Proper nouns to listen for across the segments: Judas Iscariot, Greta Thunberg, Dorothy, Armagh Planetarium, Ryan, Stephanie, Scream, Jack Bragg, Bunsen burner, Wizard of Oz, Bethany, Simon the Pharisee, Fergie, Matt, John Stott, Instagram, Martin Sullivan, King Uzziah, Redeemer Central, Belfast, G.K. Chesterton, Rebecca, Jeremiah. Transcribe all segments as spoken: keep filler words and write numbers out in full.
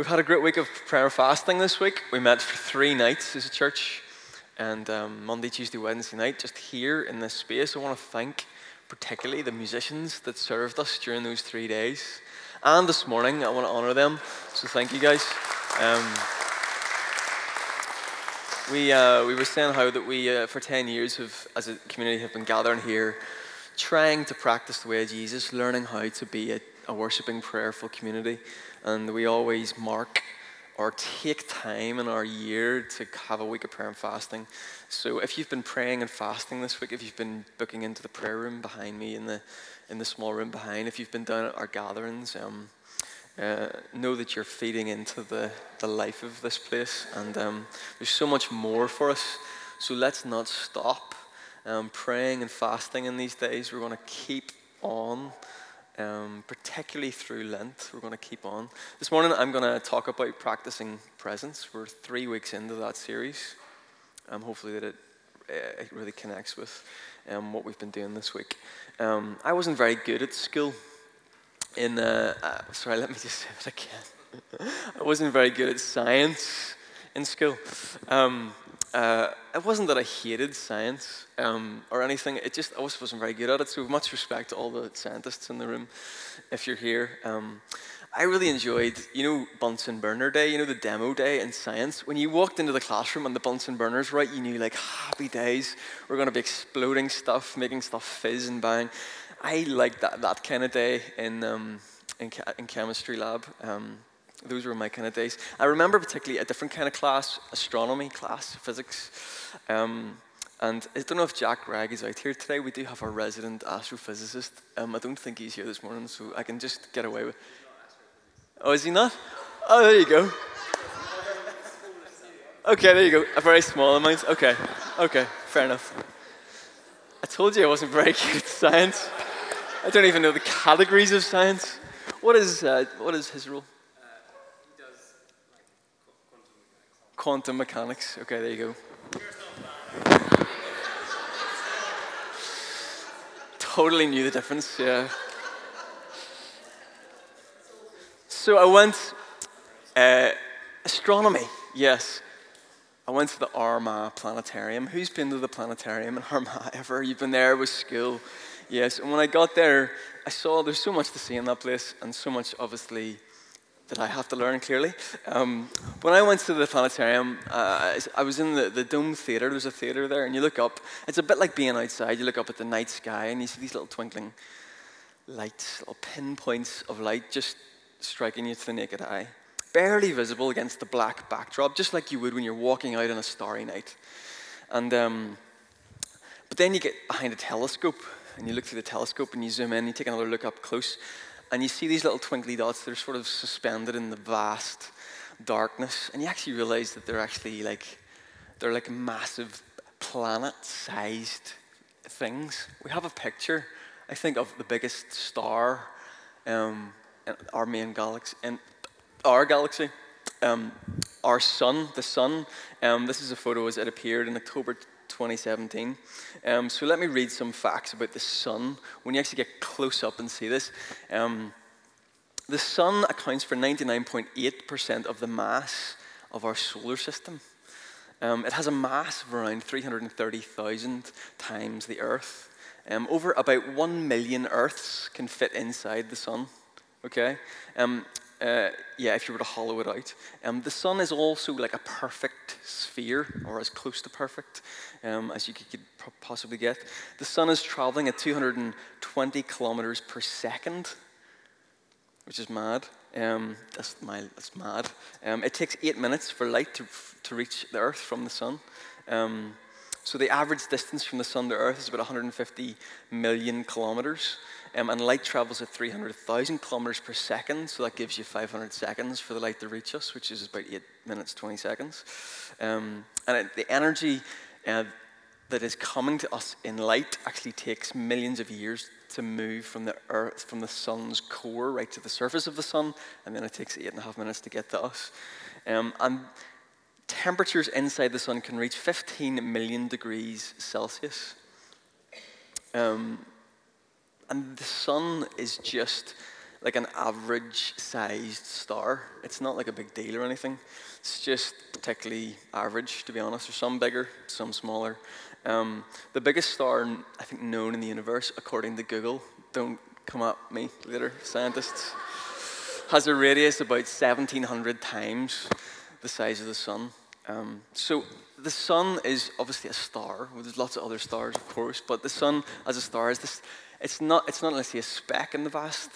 We've had a great week of prayer and fasting this week. We met for three nights as a church, and um, Monday, Tuesday, Wednesday night, just here in this space. I want to thank particularly the musicians that served us during those three days. And this morning, I want to honor them, so thank you guys. Um, we uh, we were saying how that we, uh, for ten years, have, as a community, have been gathering here, trying to practice the way of Jesus, learning how to be a, a worshiping, prayerful community. And we always mark or take time in our year to have a week of prayer and fasting. So if you've been praying and fasting this week, if you've been booking into the prayer room behind me in the in the small room behind, if you've been down at our gatherings, um, uh, know that you're feeding into the, the life of this place. And um, there's so much more for us. So let's not stop um, praying and fasting in these days. We're going to keep on. Um, particularly through Lent, we're going to keep on. This morning, I'm going to talk about practicing presence. We're three weeks into that series. Um, hopefully that it, uh, it really connects with um, what we've been doing this week. Um, I wasn't very good at school. In uh, uh, Sorry, let me just say that again. I wasn't very good at science in school. Um, uh, it wasn't that I hated science um, or anything. It just, I just wasn't very good at it. So much respect to all the scientists in the room, if you're here. Um, I really enjoyed, you know, Bunsen burner day, you know, the demo day in science. When you walked into the classroom and the Bunsen burners, right, you knew, like, happy days. We're going to be exploding stuff, making stuff fizz and bang. I liked that, that kind of day in, um, in, in chemistry lab. Um, Those were my kind of days. I remember particularly a different kind of class, astronomy class, physics. Um, and I don't know if Jack Bragg is out here today. We do have our resident astrophysicist. Um, I don't think he's here this morning, so I can just get away with... Oh, is he not? Oh, there you go. Okay, there you go. A very small amount. Okay, okay, fair enough. I told you I wasn't very good at science. I don't even know the categories of science. What is uh, what is his role? Quantum mechanics. Okay, there you go. Totally knew the difference, yeah. So I went, uh, astronomy, yes. I went to the Armagh Planetarium. Who's been to the planetarium in Armagh ever? You've been there with school, yes. And when I got there, I saw there's so much to see in that place and so much, obviously, that I have to learn, clearly. Um, when I went to the planetarium, uh, I was in the, the dome theater. There was a theater there, and you look up. It's a bit like being outside. You look up at the night sky, and you see these little twinkling lights, little pinpoints of light just striking you to the naked eye. Barely visible against the black backdrop, just like you would when you're walking out on a starry night. And um, but then you get behind a telescope, and you look through the telescope, and you zoom in, you take another look up close, and you see these little twinkly dots that are sort of suspended in the vast darkness, and you actually realize that they're actually like, they're like massive planet-sized things. We have a picture, I think, of the biggest star um, in our main galaxy, in our galaxy, um, our sun, the sun. Um, this is a photo as it appeared in October twenty seventeen. Um, so let me read some facts about the sun. When you actually get close up and see this, um, the sun accounts for ninety-nine point eight percent of the mass of our solar system. Um, it has a mass of around three hundred thirty thousand times the Earth. Um, over about one million Earths can fit inside the sun. Okay? Um, Uh, yeah, if you were to hollow it out. Um, the sun is also like a perfect sphere, or as close to perfect um, as you could possibly get. The sun is traveling at two hundred twenty kilometers per second, which is mad. Um, that's, my, that's mad. Um, it takes eight minutes for light to, to reach the Earth from the sun. Um, so the average distance from the sun to Earth is about one hundred fifty million kilometers. Um, and light travels at three hundred thousand kilometers per second, so that gives you five hundred seconds for the light to reach us, which is about eight minutes, twenty seconds. Um, and it, the energy uh, that is coming to us in light actually takes millions of years to move from the Earth, from the sun's core right to the surface of the sun, and then it takes eight and a half minutes to get to us. Um, and temperatures inside the sun can reach fifteen million degrees Celsius. Um, And the sun is just like an average-sized star. It's not like a big deal or anything. It's just particularly average, to be honest. There's some bigger, some smaller. Um, the biggest star, I think, known in the universe, according to Google, don't come at me later, scientists, has a radius about seventeen hundred times the size of the sun. Um, so the sun is obviously a star. Well, there's lots of other stars, of course, but the sun as a star is this. It's not. It's not unless you see a speck in the vast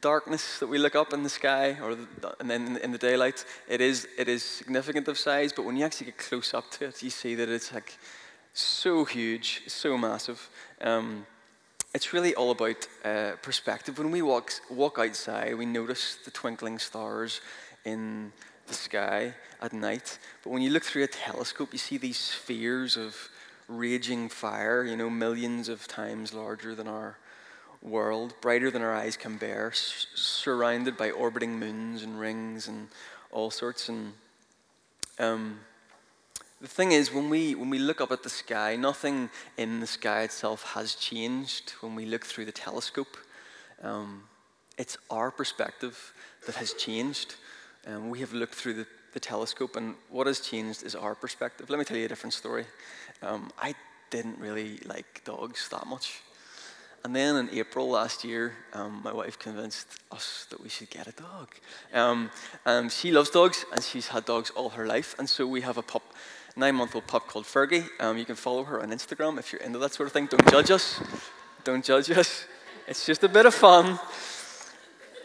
darkness that we look up in the sky, or the, and then in the daylight. It is. It is significant of size, but when you actually get close up to it, you see that it's like so huge, so massive. Um, it's really all about uh, perspective. When we walk walk outside, we notice the twinkling stars in the sky at night. But when you look through a telescope, you see these spheres of raging fire, you know, millions of times larger than our world, brighter than our eyes can bear, s- surrounded by orbiting moons and rings and all sorts. And um, the thing is, when we when we look up at the sky, nothing in the sky itself has changed when we look through the telescope. Um, it's our perspective that has changed. Um, we have looked through the, the telescope, and what has changed is our perspective. Let me tell you a different story. Um, I didn't really like dogs that much. And then in April last year, um, my wife convinced us that we should get a dog. Um, and she loves dogs, and she's had dogs all her life. And so we have a pup, nine-month-old pup called Fergie. Um, you can follow her on Instagram if you're into that sort of thing. Don't judge us. Don't judge us. It's just a bit of fun.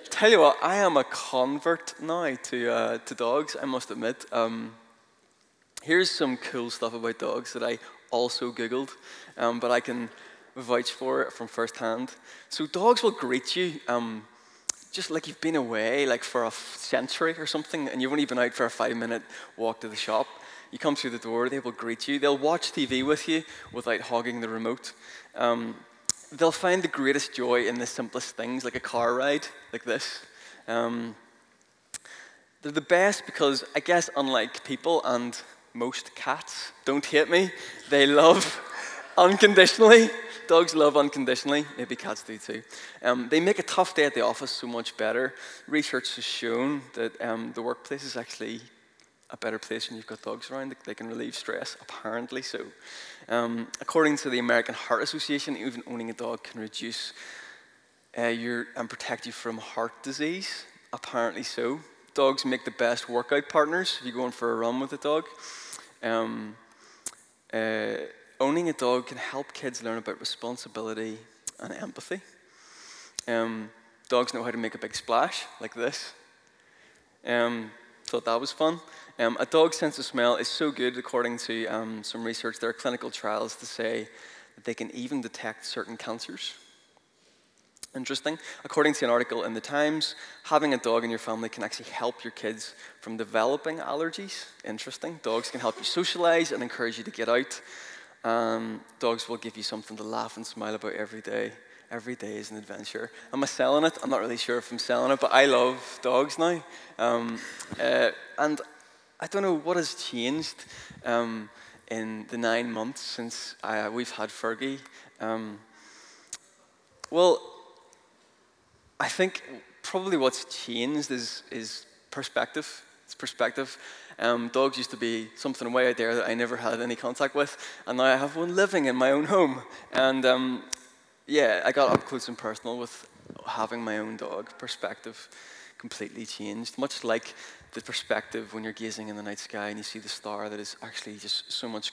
Tell you what, I am a convert now to uh, to dogs, I must admit. Um, here's some cool stuff about dogs that I also Googled, um, but I can vouch for it from first hand. So dogs will greet you um, just like you've been away like for a f- century or something, and you've only been out for a five-minute walk to the shop. You come through the door, they will greet you. They'll watch T V with you without hogging the remote. Um, They'll find the greatest joy in the simplest things, like a car ride, like this. Um, they're the best because, I guess, unlike people and most cats, don't hate me, they love unconditionally. Dogs love unconditionally. Maybe cats do too. Um, they make a tough day at the office so much better. Research has shown that um, the workplace is actually a better place when you've got dogs around. They can relieve stress, apparently so. Um, according to the American Heart Association, even owning a dog can reduce uh, your and protect you from heart disease, apparently so. Dogs make the best workout partners if you're going for a run with a dog. Um, uh, owning a dog can help kids learn about responsibility and empathy. Um, dogs know how to make a big splash, like this. Um, Thought that was fun. Um, a dog's sense of smell is so good, according to um, some research, there are clinical trials to say that they can even detect certain cancers. Interesting. According to an article in the Times, having a dog in your family can actually help your kids from developing allergies. Interesting. Dogs can help you socialize and encourage you to get out. Um, dogs will give you something to laugh and smile about every day. Every day is an adventure. Am I selling it? I'm not really sure if I'm selling it, but I love dogs now. Um, uh, and I don't know what has changed um, in the nine months since I, we've had Fergie. Um, well, I think probably what's changed is, is perspective. It's perspective. Um, dogs used to be something way out there that I never had any contact with, and now I have one living in my own home. And um, Yeah, I got up close and personal with having my own dog. Perspective completely changed, much like the perspective when you're gazing in the night sky and you see the star that is actually just so much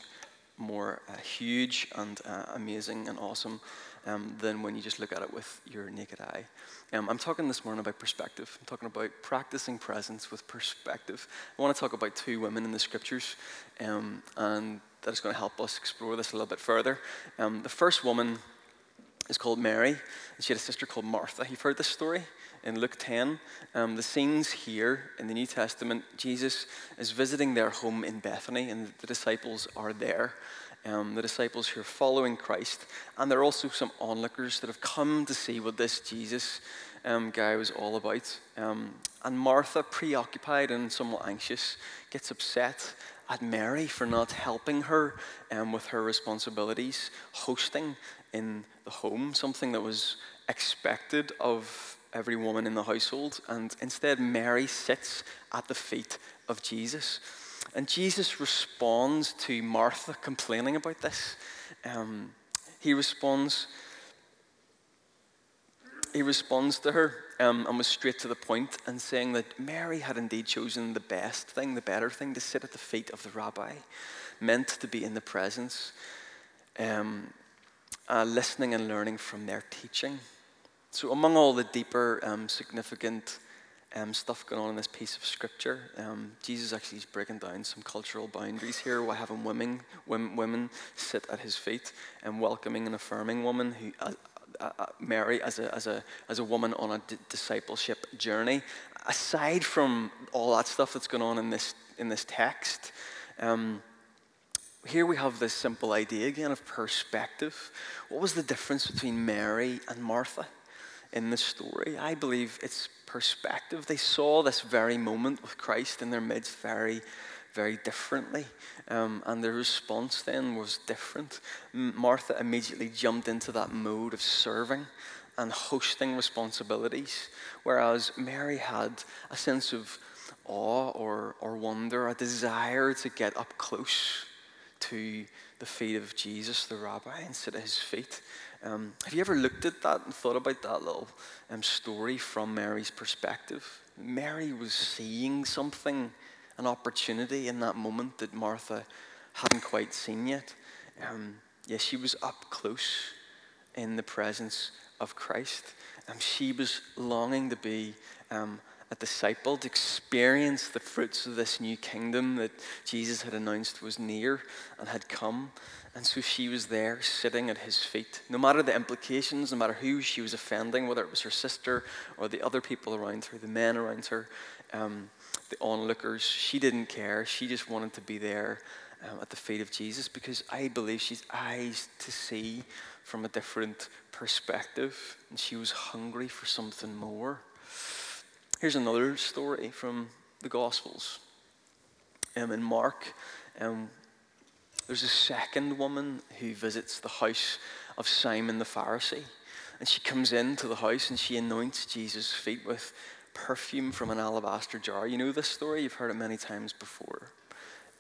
more uh, huge and uh, amazing and awesome um, than when you just look at it with your naked eye. Um, I'm talking this morning about perspective. I'm talking about practicing presence with perspective. I want to talk about two women in the scriptures, um, and that is going to help us explore this a little bit further. Um, the first woman is called Mary, and she had a sister called Martha. You've heard this story in Luke ten. Um, the scenes here in the New Testament, Jesus is visiting their home in Bethany, and the disciples are there. Um, the disciples who are following Christ, and there are also some onlookers that have come to see what this Jesus um, guy was all about. Um, and Martha, preoccupied and somewhat anxious, gets upset at Mary for not helping her um, with her responsibilities, hosting in the home, something that was expected of every woman in the household, and instead Mary sits at the feet of Jesus. And Jesus responds to Martha complaining about this. Um, he responds, he responds to her um, and was straight to the point and saying that Mary had indeed chosen the best thing, the better thing, to sit at the feet of the rabbi, meant to be in the presence, um, uh, listening and learning from their teaching. So among all the deeper, um, significant Um, stuff going on in this piece of scripture. Um, Jesus actually is breaking down some cultural boundaries here by having women, women, women sit at his feet and welcoming and affirming women who uh, uh, Mary as a as a as a woman on a d- discipleship journey. Aside from all that stuff that's going on in this in this text, um, here we have this simple idea again of perspective. What was the difference between Mary and Martha in this story? I believe it's perspective. They saw this very moment with Christ in their midst very, very differently. Um, and their response then was different. Martha immediately jumped into that mode of serving and hosting responsibilities, whereas Mary had a sense of awe or, or wonder, a desire to get up close to the feet of Jesus, the rabbi, and sit at his feet. Um, have you ever looked at that and thought about that little um, story from Mary's perspective? Mary was seeing something, an opportunity in that moment that Martha hadn't quite seen yet. Um, yeah, she was up close in the presence of Christ. Um, she was longing to be um, a disciple, to experience the fruits of this new kingdom that Jesus had announced was near and had come. And so she was there sitting at his feet. No matter the implications, no matter who she was offending, whether it was her sister or the other people around her, the men around her, um, the onlookers, she didn't care. She just wanted to be there um, at the feet of Jesus, because I believe she's eyes to see from a different perspective. And she was hungry for something more. Here's another story from the Gospels. Um, in Mark, um, there's a second woman who visits the house of Simon the Pharisee. And she comes into the house and she anoints Jesus' feet with perfume from an alabaster jar. You know this story, you've heard it many times before.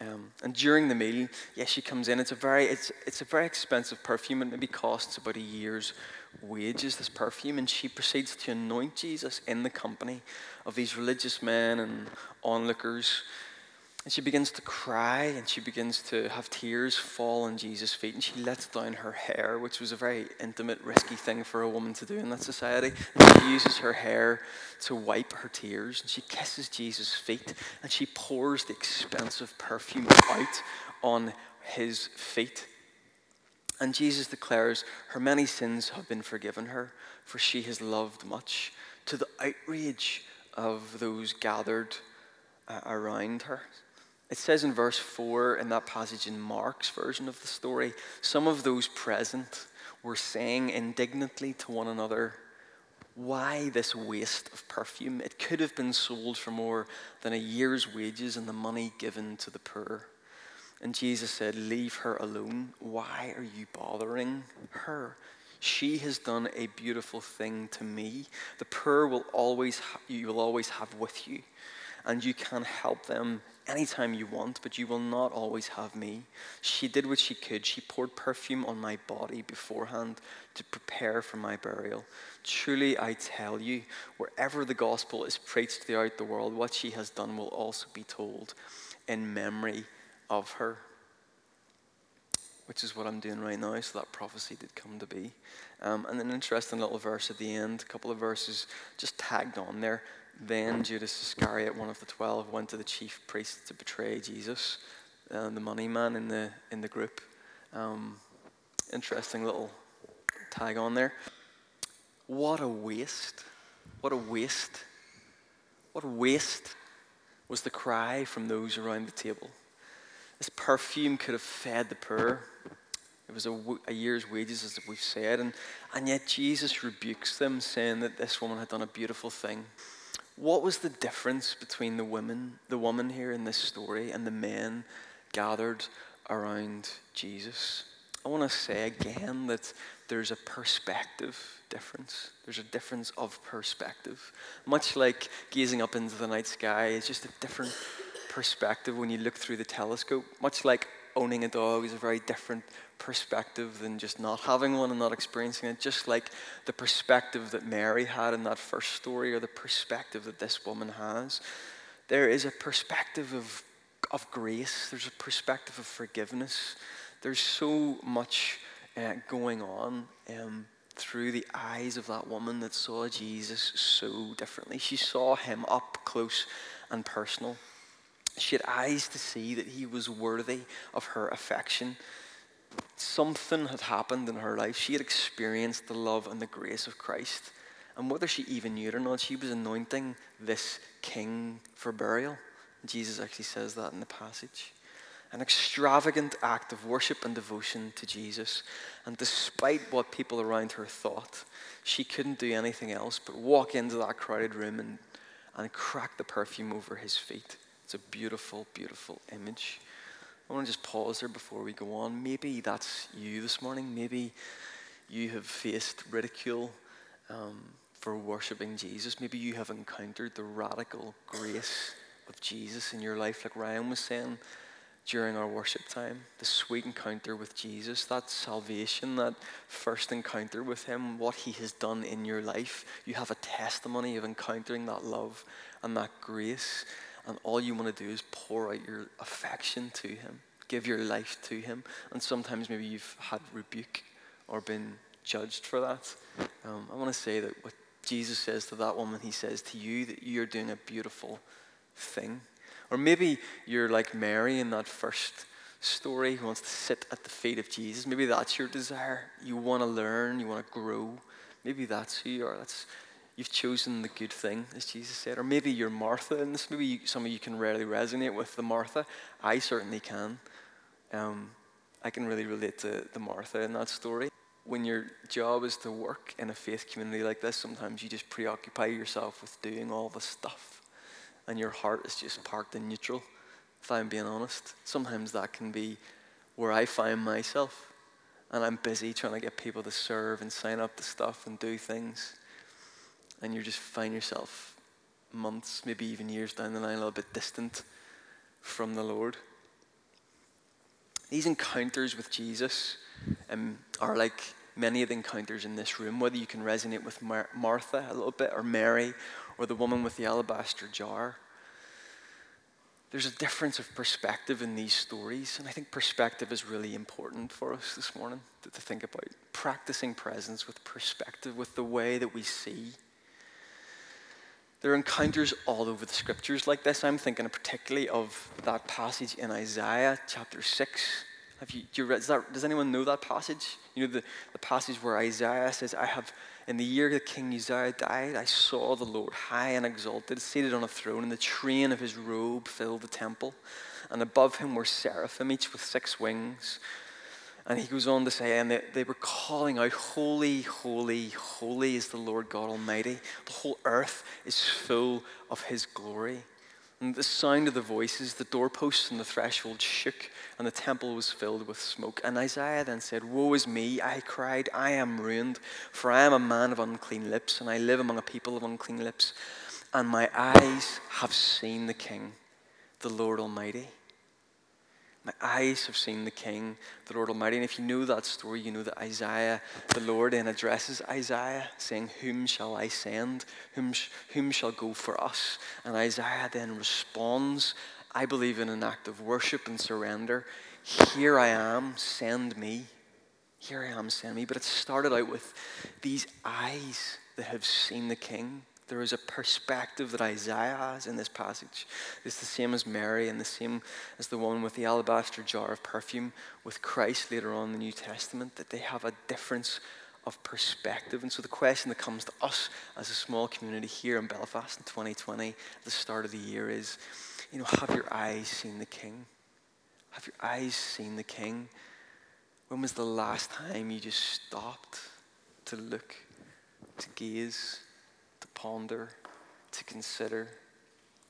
Um, and during the meal, yeah, she comes in. It's a very, it's it's a very expensive perfume. It maybe costs about a year's wages, this perfume. And she proceeds to anoint Jesus in the company of these religious men and onlookers. And she begins to cry, and she begins to have tears fall on Jesus' feet, and she lets down her hair, which was a very intimate, risky thing for a woman to do in that society. And she uses her hair to wipe her tears, and she kisses Jesus' feet, and she pours the expensive perfume out on his feet. And Jesus declares, her many sins have been forgiven her, for she has loved much, to the outrage of those gathered uh, around her. It says in verse four, in that passage in Mark's version of the story, some of those present were saying indignantly to one another, why this waste of perfume? It could have been sold for more than a year's wages and the money given to the poor. And Jesus said, leave her alone. Why are you bothering her? She has done a beautiful thing to me. The poor will always ha- you will always have with you, and you can help them anytime you want, but you will not always have me. She did what she could. She poured perfume on my body beforehand to prepare for my burial. Truly, I tell you, wherever the gospel is preached throughout the world, what she has done will also be told in memory of her. Which is what I'm doing right now, so that prophecy did come to be. Um, and an interesting little verse at the end, a couple of verses just tagged on there. Then Judas Iscariot, one of the twelve, went to the chief priests to betray Jesus, uh, the money man in the in the group. Um, interesting little tag on there. What a waste! What a waste! What a waste! Was the cry from those around the table. This perfume could have fed the poor. It was a, w- a year's wages, as we've said, and and yet Jesus rebukes them, saying that this woman had done a beautiful thing. What was the difference between the women, the woman here in this story, and the men gathered around Jesus? I want to say again that there's a perspective difference. There's a difference of perspective. Much like gazing up into the night sky, it's just a different perspective when you look through the telescope. Much like owning a dog is a very different perspective than just not having one and not experiencing it. Just like the perspective that Mary had in that first story, or the perspective that this woman has, there is a perspective of of grace. There's a perspective of forgiveness. There's so much uh, going on um, through the eyes of that woman that saw Jesus so differently. She saw him up close and personal. She had eyes to see that he was worthy of her affection. Something had happened in her life. She had experienced the love and the grace of Christ. And whether she even knew it or not, she was anointing this king for burial. Jesus actually says that in the passage. An extravagant act of worship and devotion to Jesus. And despite what people around her thought, she couldn't do anything else but walk into that crowded room and, and crack the perfume over his feet. It's a beautiful, beautiful image. I want to just pause there before we go on. Maybe that's you this morning. Maybe you have faced ridicule um, for worshiping Jesus. Maybe you have encountered the radical grace of Jesus in your life, like Ryan was saying during our worship time. The sweet encounter with Jesus, that salvation, that first encounter with him, what he has done in your life. You have a testimony of encountering that love and that grace, and all you want to do is pour out your affection to him, give your life to him. And sometimes maybe you've had rebuke or been judged for that. Um, I want to say that what Jesus says to that woman, he says to you that you're doing a beautiful thing. Or maybe you're like Mary in that first story who wants to sit at the feet of Jesus. Maybe that's your desire. You want to learn, you want to grow. Maybe that's who you are. That's, you've chosen the good thing, as Jesus said. Or maybe you're Martha in this. Maybe you, some of you can rarely resonate with the Martha. I certainly can. Um, I can really relate to the Martha in that story. When your job is to work in a faith community like this, sometimes you just preoccupy yourself with doing all the stuff, and your heart is just parked in neutral, if I'm being honest. Sometimes that can be where I find myself, and I'm busy trying to get people to serve and sign up to stuff and do things, and you just find yourself months, maybe even years down the line, a little bit distant from the Lord. These encounters with Jesus um, are like many of the encounters in this room, whether you can resonate with Mar- Martha a little bit, or Mary, or the woman with the alabaster jar. There's a difference of perspective in these stories, and I think perspective is really important for us this morning to, to think about. Practicing presence with perspective, with the way that we see. There are encounters all over the scriptures like this. I'm thinking particularly of that passage in Isaiah chapter six. Have you, do you read, that, does anyone know that passage? You know, the, the passage where Isaiah says, I have, in the year that King Uzziah died, I saw the Lord high and exalted, seated on a throne, and the train of his robe filled the temple. And above him were seraphim, each with six wings. And he goes on to say, and they, they were calling out, holy, holy, holy is the Lord God Almighty. The whole earth is full of his glory. And the sound of the voices, the doorposts and the threshold shook, and the temple was filled with smoke. And Isaiah then said, woe is me, I cried, I am ruined, for I am a man of unclean lips, and I live among a people of unclean lips. And my eyes have seen the King, the Lord Almighty. My eyes have seen the King, the Lord Almighty. And if you know that story, you know that Isaiah, the Lord, then addresses Isaiah, saying, whom shall I send? Whom, sh- whom shall go for us? And Isaiah then responds, I believe in an act of worship and surrender. Here I am, send me. Here I am, send me. But it started out with these eyes that have seen the King. There is a perspective that Isaiah has in this passage. It's the same as Mary and the same as the woman with the alabaster jar of perfume with Christ later on in the New Testament, that they have a difference of perspective. And so the question that comes to us as a small community here in Belfast in twenty twenty, at the start of the year, is, you know, have your eyes seen the King? Have your eyes seen the King? When was the last time you just stopped to look, to gaze, to ponder, to consider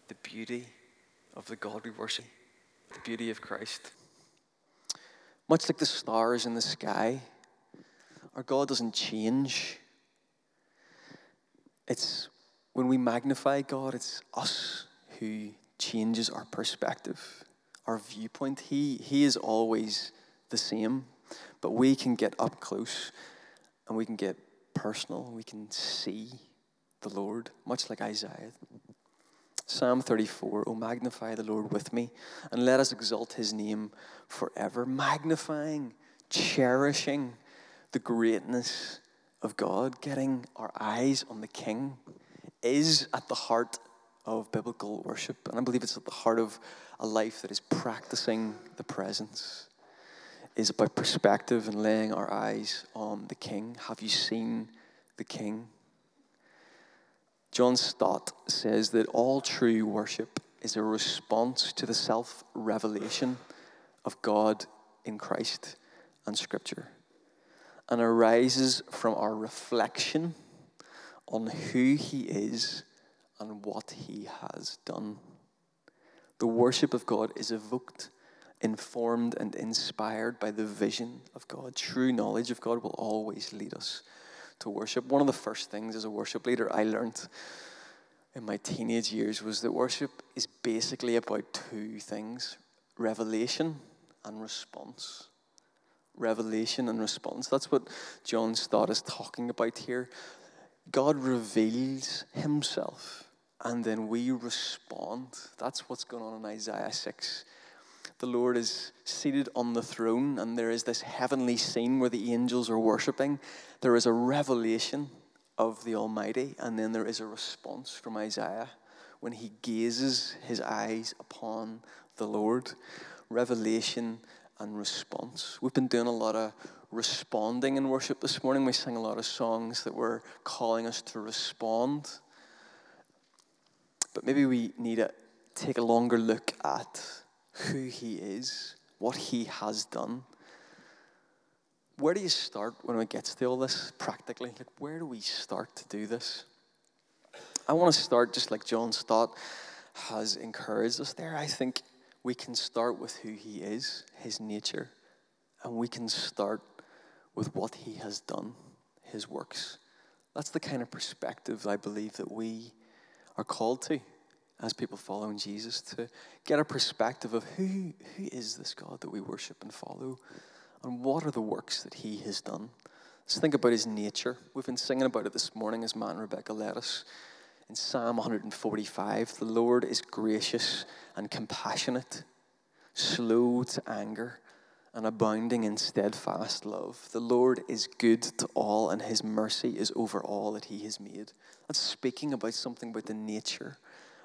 the beauty of the God we worship, the beauty of Christ? Much like the stars in the sky, Our God doesn't change. It's when we magnify God, it's us who changes our perspective, our viewpoint. He, he is always the same, but we can get up close and we can get personal. We can see the Lord, much like Isaiah. Psalm thirty-four, "Oh, magnify the Lord with me, and let us exalt his name forever." Magnifying, cherishing the greatness of God, getting our eyes on the King, is at the heart of biblical worship. And I believe it's at the heart of a life that is practicing the presence. Is about perspective and laying our eyes on the King. Have you seen the King? John Stott says that all true worship is a response to the self-revelation of God in Christ and Scripture, and arises from our reflection on who he is and what he has done. The worship of God is evoked, informed, and inspired by the vision of God. True knowledge of God will always lead us to worship. One of the first things as a worship leader I learned in my teenage years was that worship is basically about two things: revelation and response. Revelation and response. That's what John Stott is talking about here. God reveals himself and then we respond. That's what's going on in Isaiah six. The Lord is seated on the throne, and there is this heavenly scene where the angels are worshiping. There is a revelation of the Almighty, and then there is a response from Isaiah when he gazes his eyes upon the Lord. Revelation and response. We've been doing a lot of responding in worship this morning. We sing a lot of songs that were calling us to respond. But maybe we need to take a longer look at who he is, what he has done. Where do you start when it gets to all this practically? Like, where do we start to do this? I want to start just like John Stott has encouraged us there. I think we can start with who he is, his nature, and we can start with what he has done, his works. That's the kind of perspective I believe that we are called to as people following Jesus, to get a perspective of who who is this God that we worship and follow, and what are the works that he has done. Let's think about his nature. We've been singing about it this morning as Matt and Rebecca led us. In Psalm one forty-five, the Lord is gracious and compassionate, slow to anger, and abounding in steadfast love. The Lord is good to all, and his mercy is over all that he has made. That's speaking about something about the nature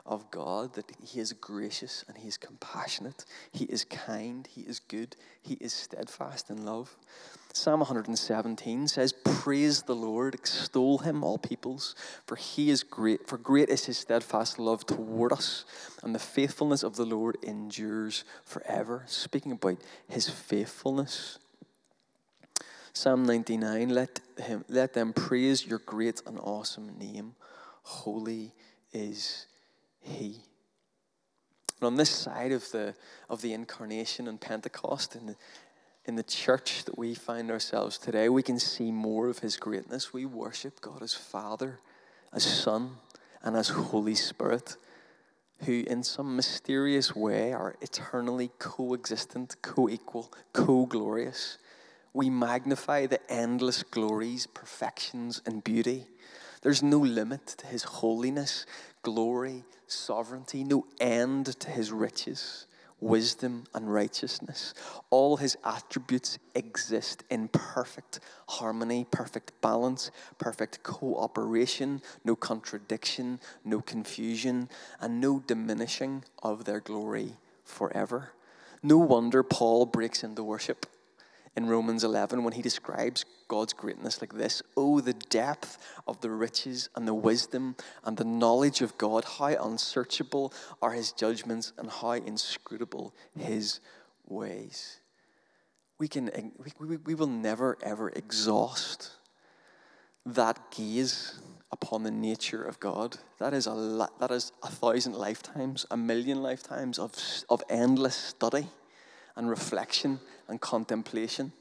of God, that he is gracious and he is compassionate, he is kind, he is good, he is steadfast in love. Psalm one seventeen says, "Praise the Lord, extol him, all peoples, for he is great, for great is his steadfast love toward us, and the faithfulness of the Lord endures forever." Speaking about his faithfulness. Psalm ninety-nine, let him let them praise your great and awesome name. Holy is he. And on this side of the of the incarnation and Pentecost, in the, in the church that we find ourselves today, we can see more of his greatness. We worship God as Father, as Son, and as Holy Spirit, who in some mysterious way are eternally coexistent, co-equal, co-glorious. We magnify the endless glories, perfections, and beauty. There's no limit to his holiness, glory, sovereignty, no end to his riches, wisdom, and righteousness. All his attributes exist in perfect harmony, perfect balance, perfect cooperation, no contradiction, no confusion, and no diminishing of their glory forever. No wonder Paul breaks into worship in Romans eleven, when he describes God's greatness like this: "Oh, the depth of the riches and the wisdom and the knowledge of God, how unsearchable are his judgments and how inscrutable his ways." We can, we, we, we will never, ever exhaust that gaze upon the nature of God. That is a, that is a thousand lifetimes, a million lifetimes of, of endless study and reflection and contemplation.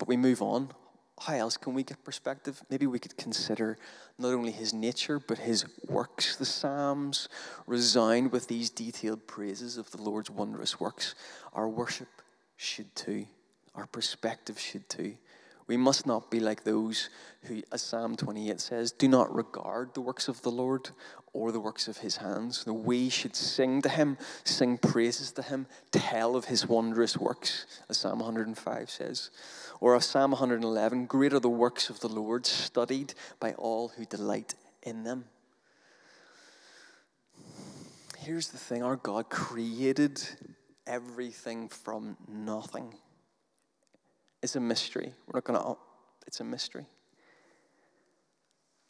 but we move on. How else can we get perspective? Maybe we could consider not only his nature, but his works. The Psalms resound with these detailed praises of the Lord's wondrous works. Our worship should too. Our perspective should too. We must not be like those who, as Psalm twenty-eight says, do not regard the works of the Lord or the works of his hands. No, we should sing to him, sing praises to him, tell of his wondrous works, as Psalm one oh five says. Or as Psalm one eleven, great are the works of the Lord, studied by all who delight in them. Here's the thing, our God created everything from nothing. It's a mystery. We're not going to, it's a mystery.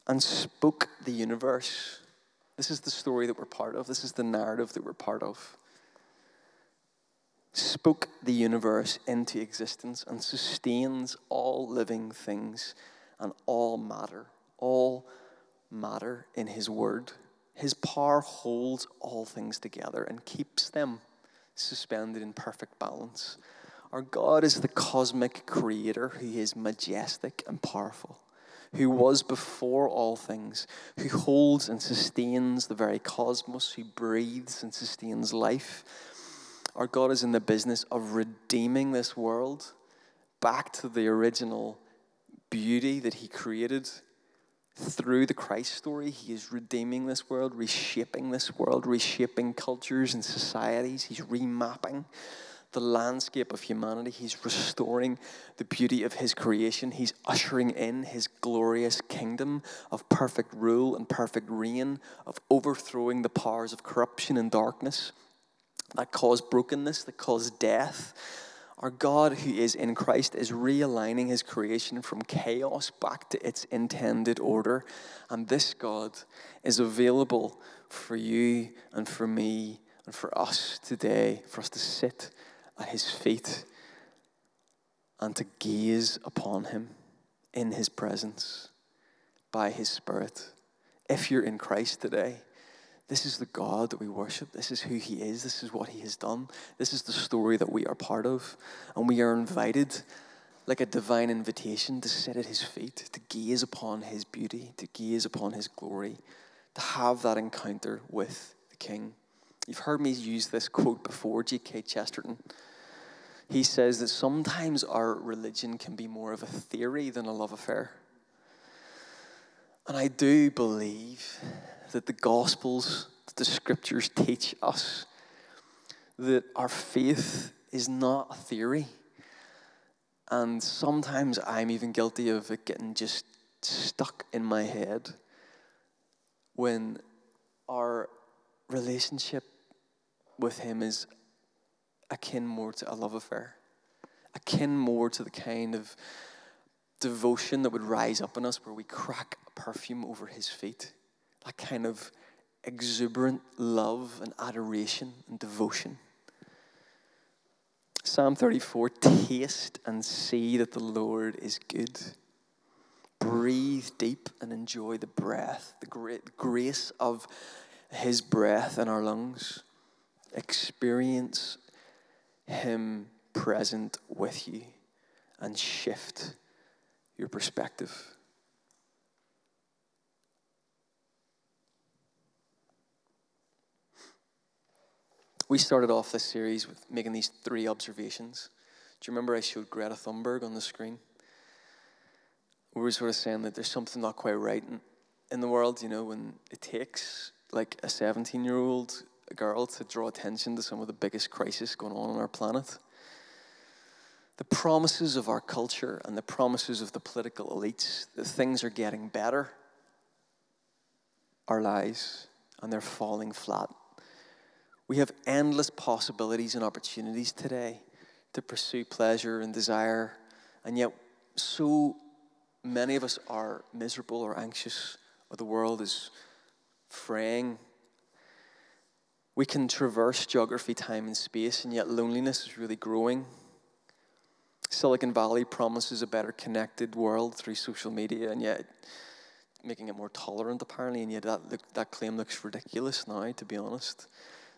And spoke the universe. This is the story that we're part of. This is the narrative that we're part of. Spoke the universe into existence and sustains all living things and all matter. All matter in his word. His power holds all things together and keeps them suspended in perfect balance. Our God is the cosmic creator who is majestic and powerful, who was before all things, who holds and sustains the very cosmos, who breathes and sustains life. Our God is in the business of redeeming this world back to the original beauty that he created. Through the Christ story, he is redeeming this world, reshaping this world, reshaping cultures and societies. He's remapping the landscape of humanity. He's restoring the beauty of his creation. He's ushering in his glorious kingdom of perfect rule and perfect reign, of overthrowing the powers of corruption and darkness that cause brokenness, that cause death. Our God who is in Christ is realigning his creation from chaos back to its intended order. And this God is available for you and for me and for us today, for us to sit at his feet and to gaze upon him in his presence by his Spirit. If you're in Christ today, this is the God that we worship. This is who he is. This is what he has done. This is the story that we are part of. And we are invited, like a divine invitation, to sit at his feet, to gaze upon his beauty, to gaze upon his glory, to have that encounter with the King. You've heard me use this quote before, G K Chesterton. He says that sometimes our religion can be more of a theory than a love affair. And I do believe that the Gospels, that the Scriptures teach us that our faith is not a theory. And sometimes I'm even guilty of it getting just stuck in my head when our relationship with him is akin more to a love affair, akin more to the kind of devotion that would rise up in us where we crack a perfume over his feet, that kind of exuberant love and adoration and devotion. Psalm thirty-four, taste and see that the Lord is good. Breathe deep and enjoy the breath, the great grace of his breath in our lungs. Experience him present with you and shift your perspective. We started off this series with making these three observations. Do you remember I showed Greta Thunberg on the screen? We were sort of saying that there's something not quite right in, in the world, you know, when it takes like a seventeen-year-old girl to draw attention to some of the biggest crises going on on our planet. The promises of our culture and the promises of the political elites that things are getting better are lies, and they're falling flat. We have endless possibilities and opportunities today to pursue pleasure and desire, and yet so many of us are miserable or anxious, or the world is fraying. We can traverse geography, time, and space, and yet loneliness is really growing. Silicon Valley promises a better connected world through social media, and yet making it more tolerant, apparently, and yet that look, that claim looks ridiculous now, to be honest.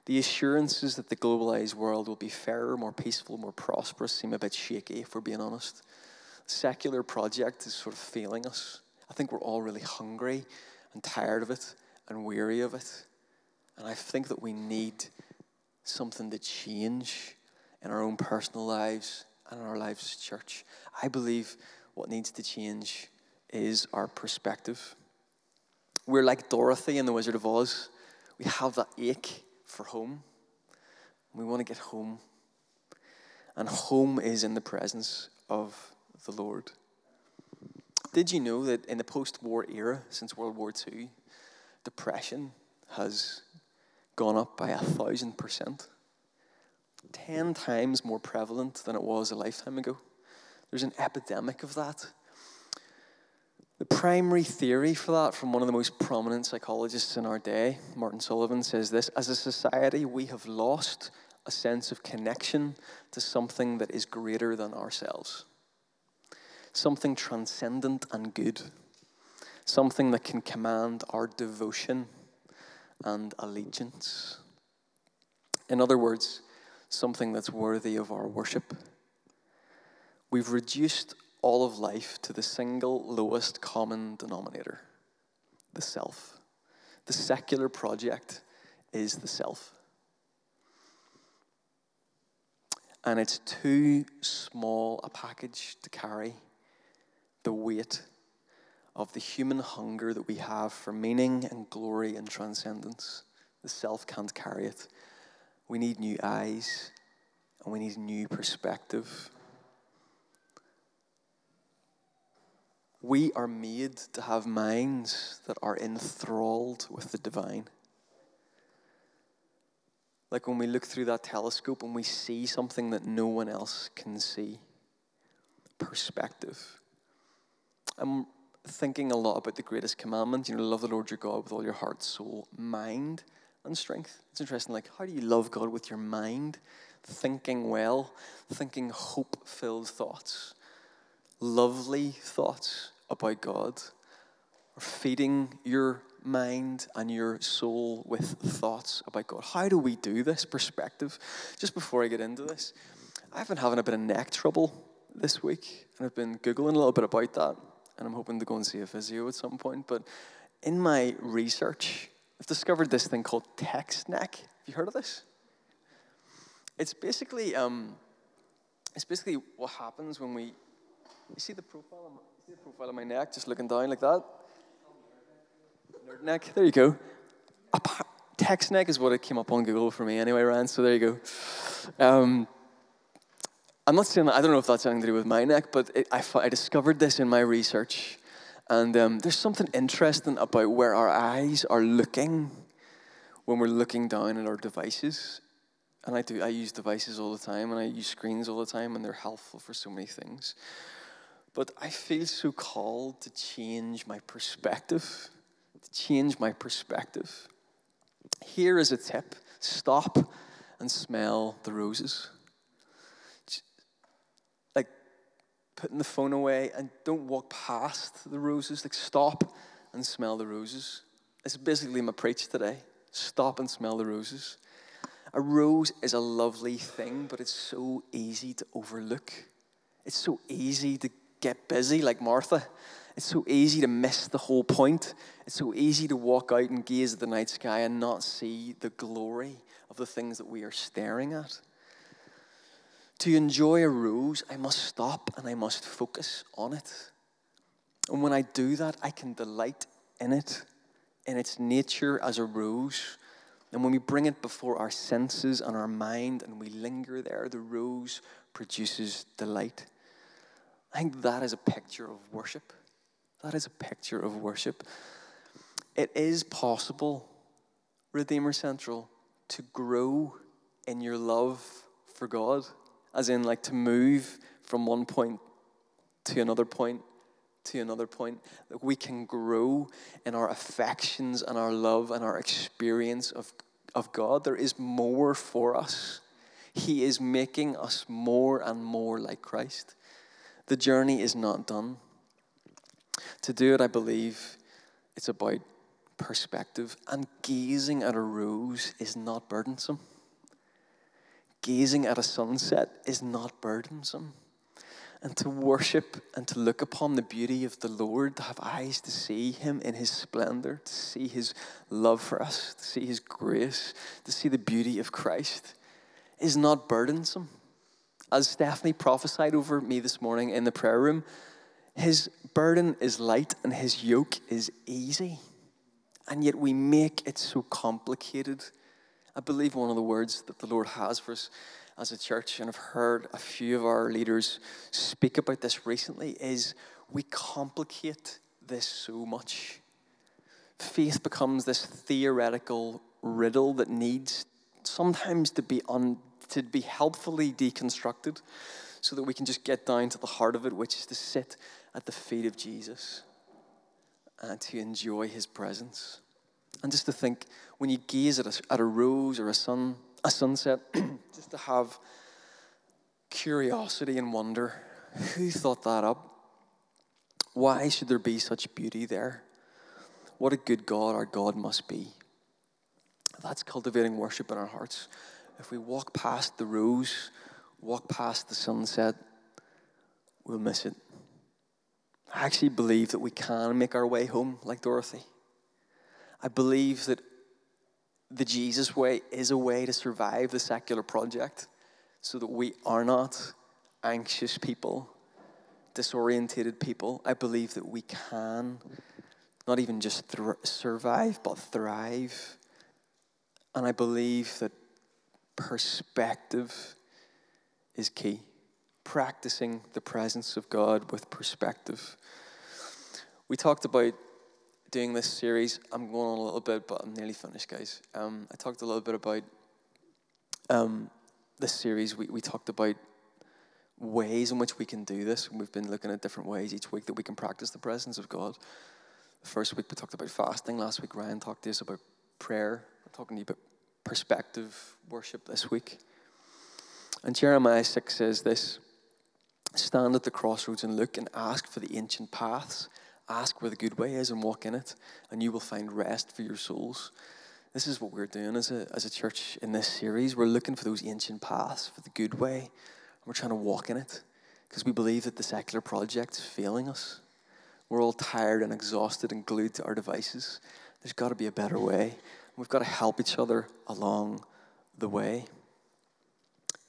The assurances that the globalized world will be fairer, more peaceful, more prosperous seem a bit shaky, if we're being honest. secular project is sort of failing us. I think we're all really hungry and tired of it and weary of it. And I think that we need something to change in our own personal lives and in our lives as a church. I believe what needs to change is our perspective. We're like Dorothy in the Wizard of Oz. We have that ache for home. We want to get home. And home is in the presence of the Lord. Did you know that in the post-war era, since World War Two, depression has gone up by a thousand percent? Ten times more prevalent than it was a lifetime ago. There's an epidemic of that. The primary theory for that from one of the most prominent psychologists in our day, Martin Sullivan, says this: as a society, we have lost a sense of connection to something that is greater than ourselves. Something transcendent and good. Something that can command our devotion and allegiance. In other words, something that's worthy of our worship. We've reduced all of life to the single lowest common denominator, the self. The secular project is the self. And it's too small a package to carry the weight of the human hunger that we have for meaning and glory and transcendence. The self can't carry it. We need new eyes and we need a new perspective. We are made to have minds that are enthralled with the divine. Like when we look through that telescope and we see something that no one else can see. Perspective. I'm thinking a lot about the greatest commandment. You know, love the Lord your God with all your heart, soul, mind, and strength. It's interesting, like, how do you love God with your mind? Thinking well, thinking hope-filled thoughts. Lovely thoughts about God, or feeding your mind and your soul with thoughts about God. How do we do this? Perspective. Just before I get into this, I've been having a bit of neck trouble this week, and I've been Googling a little bit about that, and I'm hoping to go and see a physio at some point. But in my research, I've discovered this thing called text neck. Have you heard of this? It's basically, um, it's basically what happens when we. You see the profile of my, you see the profile of my neck, just looking down like that? Nerd neck, there you go. Apart, text neck is what it came up on Google for me anyway, Ryan, so there you go. Um, I'm not saying that, I don't know if that's anything to do with my neck, but it, I, I discovered this in my research, and um, there's something interesting about where our eyes are looking when we're looking down at our devices. And I do, I use devices all the time, and I use screens all the time, and they're helpful for so many things. But I feel so called to change my perspective, to change my perspective. Here is a tip: stop and smell the roses. Like, putting the phone away and don't walk past the roses. Like, stop and smell the roses. It's basically my preach today. Stop and smell the roses. A rose is a lovely thing, but it's so easy to overlook. It's so easy to get busy like Martha. It's so easy to miss the whole point. It's so easy to walk out and gaze at the night sky and not see the glory of the things that we are staring at. To enjoy a rose, I must stop and I must focus on it. And when I do that, I can delight in it, in its nature as a rose. And when we bring it before our senses and our mind and we linger there, the rose produces delight. I think that is a picture of worship. That is a picture of worship. It is possible, Redeemer Central, to grow in your love for God, as in like to move from one point to another point to another point. That we can grow in our affections and our love and our experience of, of God. There is more for us. He is making us more and more like Christ. The journey is not done. To do it, I believe, it's about perspective. And gazing at a rose is not burdensome. Gazing at a sunset is not burdensome. and to worship and to look upon the beauty of the Lord, to have eyes to see him in his splendor, to see his love for us, to see his grace, to see the beauty of Christ, is not burdensome. As Stephanie prophesied over me this morning in the prayer room, his burden is light and his yoke is easy. And yet we make it so complicated. I believe one of the words that the Lord has for us as a church, and I've heard a few of our leaders speak about this recently, is we complicate this so much. Faith becomes this theoretical riddle that needs sometimes to be un, to be helpfully deconstructed so that we can just get down to the heart of it, which is to sit at the feet of Jesus and to enjoy his presence. And just to think, when you gaze at a, at a rose or a sun, a sunset, just to have curiosity and wonder, who thought that up? Why should there be such beauty there? What a good God our God must be. That's cultivating worship in our hearts. If we walk past the rose, walk past the sunset, we'll miss it. I actually believe that we can make our way home like Dorothy. I believe that the Jesus way is a way to survive the secular project so that we are not anxious people, disorientated people. I believe that we can not even just thr- survive, but thrive. And I believe that perspective is key. Practicing the presence of God with perspective. We talked about doing this series. I'm going on a little bit, but I'm nearly finished, guys. Um, I talked a little bit about um, this series. We, we talked about ways in which we can do this. And we've been looking at different ways each week that we can practice the presence of God. The first week we talked about fasting. Last week Ryan talked to us about prayer. I'm talking to you about perspective worship this week. And Jeremiah six says this: "Stand at the crossroads and look and ask for the ancient paths. Ask where the good way is and walk in it, and you will find rest for your souls." This is what we're doing as a as a church in this series. We're looking for those ancient paths, for the good way, and we're trying to walk in it because we believe that the secular project is failing us. We're all tired and exhausted and glued to our devices. There's got to be a better way. We've got to help each other along the way.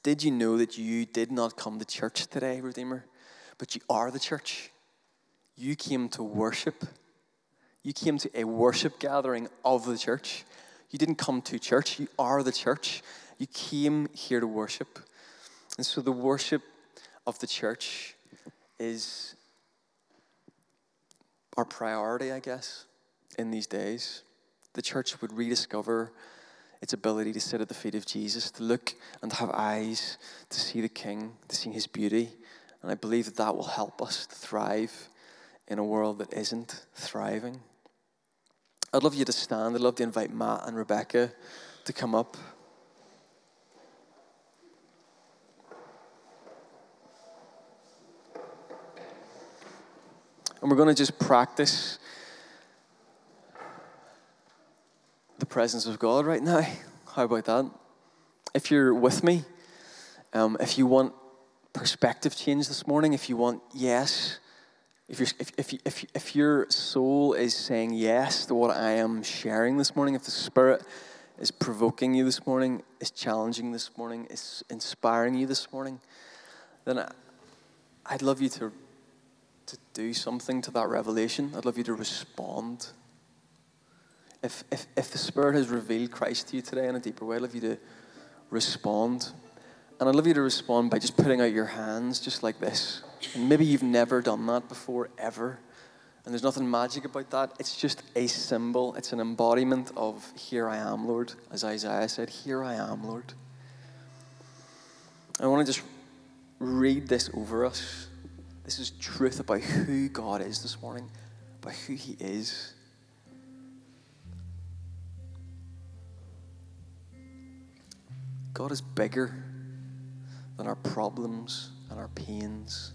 Did you know that you did not come to church today, Redeemer, but you are the church? You came to worship. You came to a worship gathering of the church. You didn't come to church. You are the church. You came here to worship. And so the worship of the church is our priority, I guess, in these days. The church would rediscover its ability to sit at the feet of Jesus, to look and have eyes, to see the King, to see his beauty. And I believe that that will help us to thrive in a world that isn't thriving. I'd love you to stand. I'd love to invite Matt and Rebecca to come up. And we're going to just practice the presence of God right now. How about that? If you're with me, um, if you want perspective change this morning, if you want yes, If, you're, if, if, if, if your soul is saying yes to what I am sharing this morning, if the Spirit is provoking you this morning, is challenging this morning, is inspiring you this morning, then I, I'd love you to, to do something to that revelation. I'd love you to respond. If, if, if the Spirit has revealed Christ to you today in a deeper way, I'd love you to respond. And I'd love you to respond by just putting out your hands just like this. And maybe you've never done that before, ever. And there's nothing magic about that. It's just a symbol. It's an embodiment of, here I am, Lord. As Isaiah said, here I am, Lord. I want to just read this over us. This is truth about who God is this morning, about who he is. God is bigger than our problems and our pains.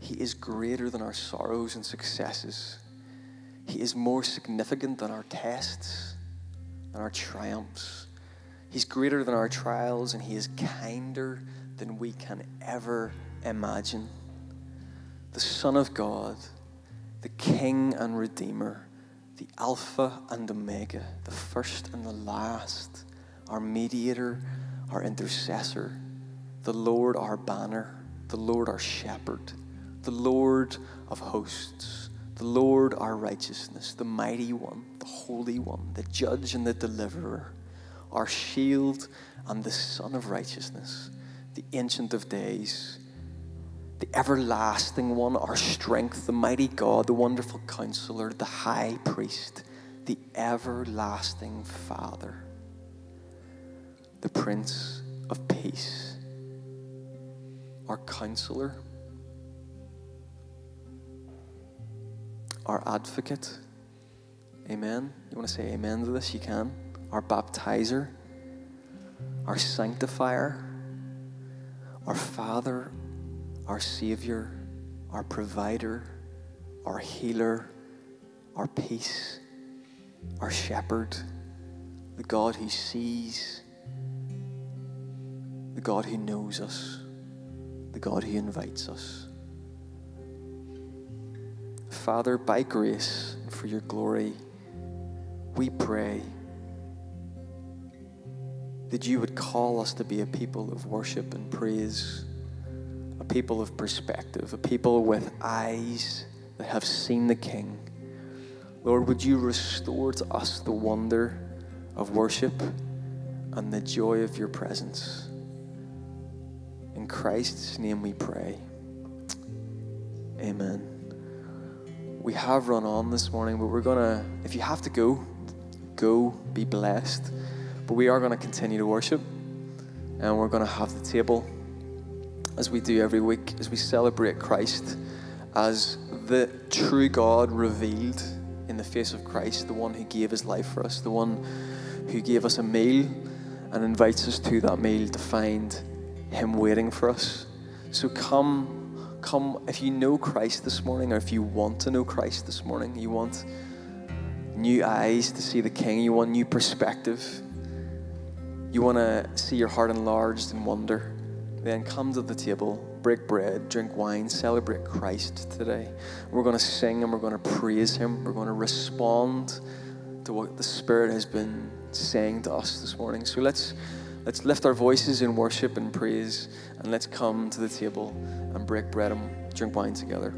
He is greater than our sorrows and successes. He is more significant than our tests and our triumphs. He's greater than our trials, and he is kinder than we can ever imagine. the Son of God, the King and Redeemer, the Alpha and Omega, the first and the last, our mediator, our intercessor, the Lord our banner, the Lord our shepherd, the Lord of hosts, the Lord our righteousness, the mighty one, the holy one, the judge and the deliverer, our shield and the Son of righteousness, the Ancient of days, the everlasting one, our strength, the mighty God, the wonderful counselor, the high priest, the everlasting Father, the Prince of Peace, our counselor, our advocate. Amen. You want to say amen to this? You can. Our baptizer, our sanctifier, our Father, our Savior, our provider, our healer, our peace, our shepherd, the God who sees, the God who knows us, the God who invites us. Father, by grace and for your glory, we pray that you would call us to be a people of worship and praise, a people of perspective, a people with eyes that have seen the King. Lord, would you restore to us the wonder of worship and the joy of your presence? In Christ's name we pray. Amen. We have run on this morning, but we're going to, if you have to go, go be blessed. But we are going to continue to worship, and we're going to have the table as we do every week, as we celebrate Christ as the true God revealed in the face of Christ, the one who gave his life for us, the one who gave us a meal and invites us to that meal to find him waiting for us. So come, come, if you know Christ this morning, or if you want to know Christ this morning, you want new eyes to see the King, you want new perspective, you want to see your heart enlarged in wonder, then come to the table, break bread, drink wine, celebrate Christ today. We're going to sing and we're going to praise him. We're going to respond to what the Spirit has been saying to us this morning. So let's let's lift our voices in worship and praise, and let's come to the table and break bread and drink wine together.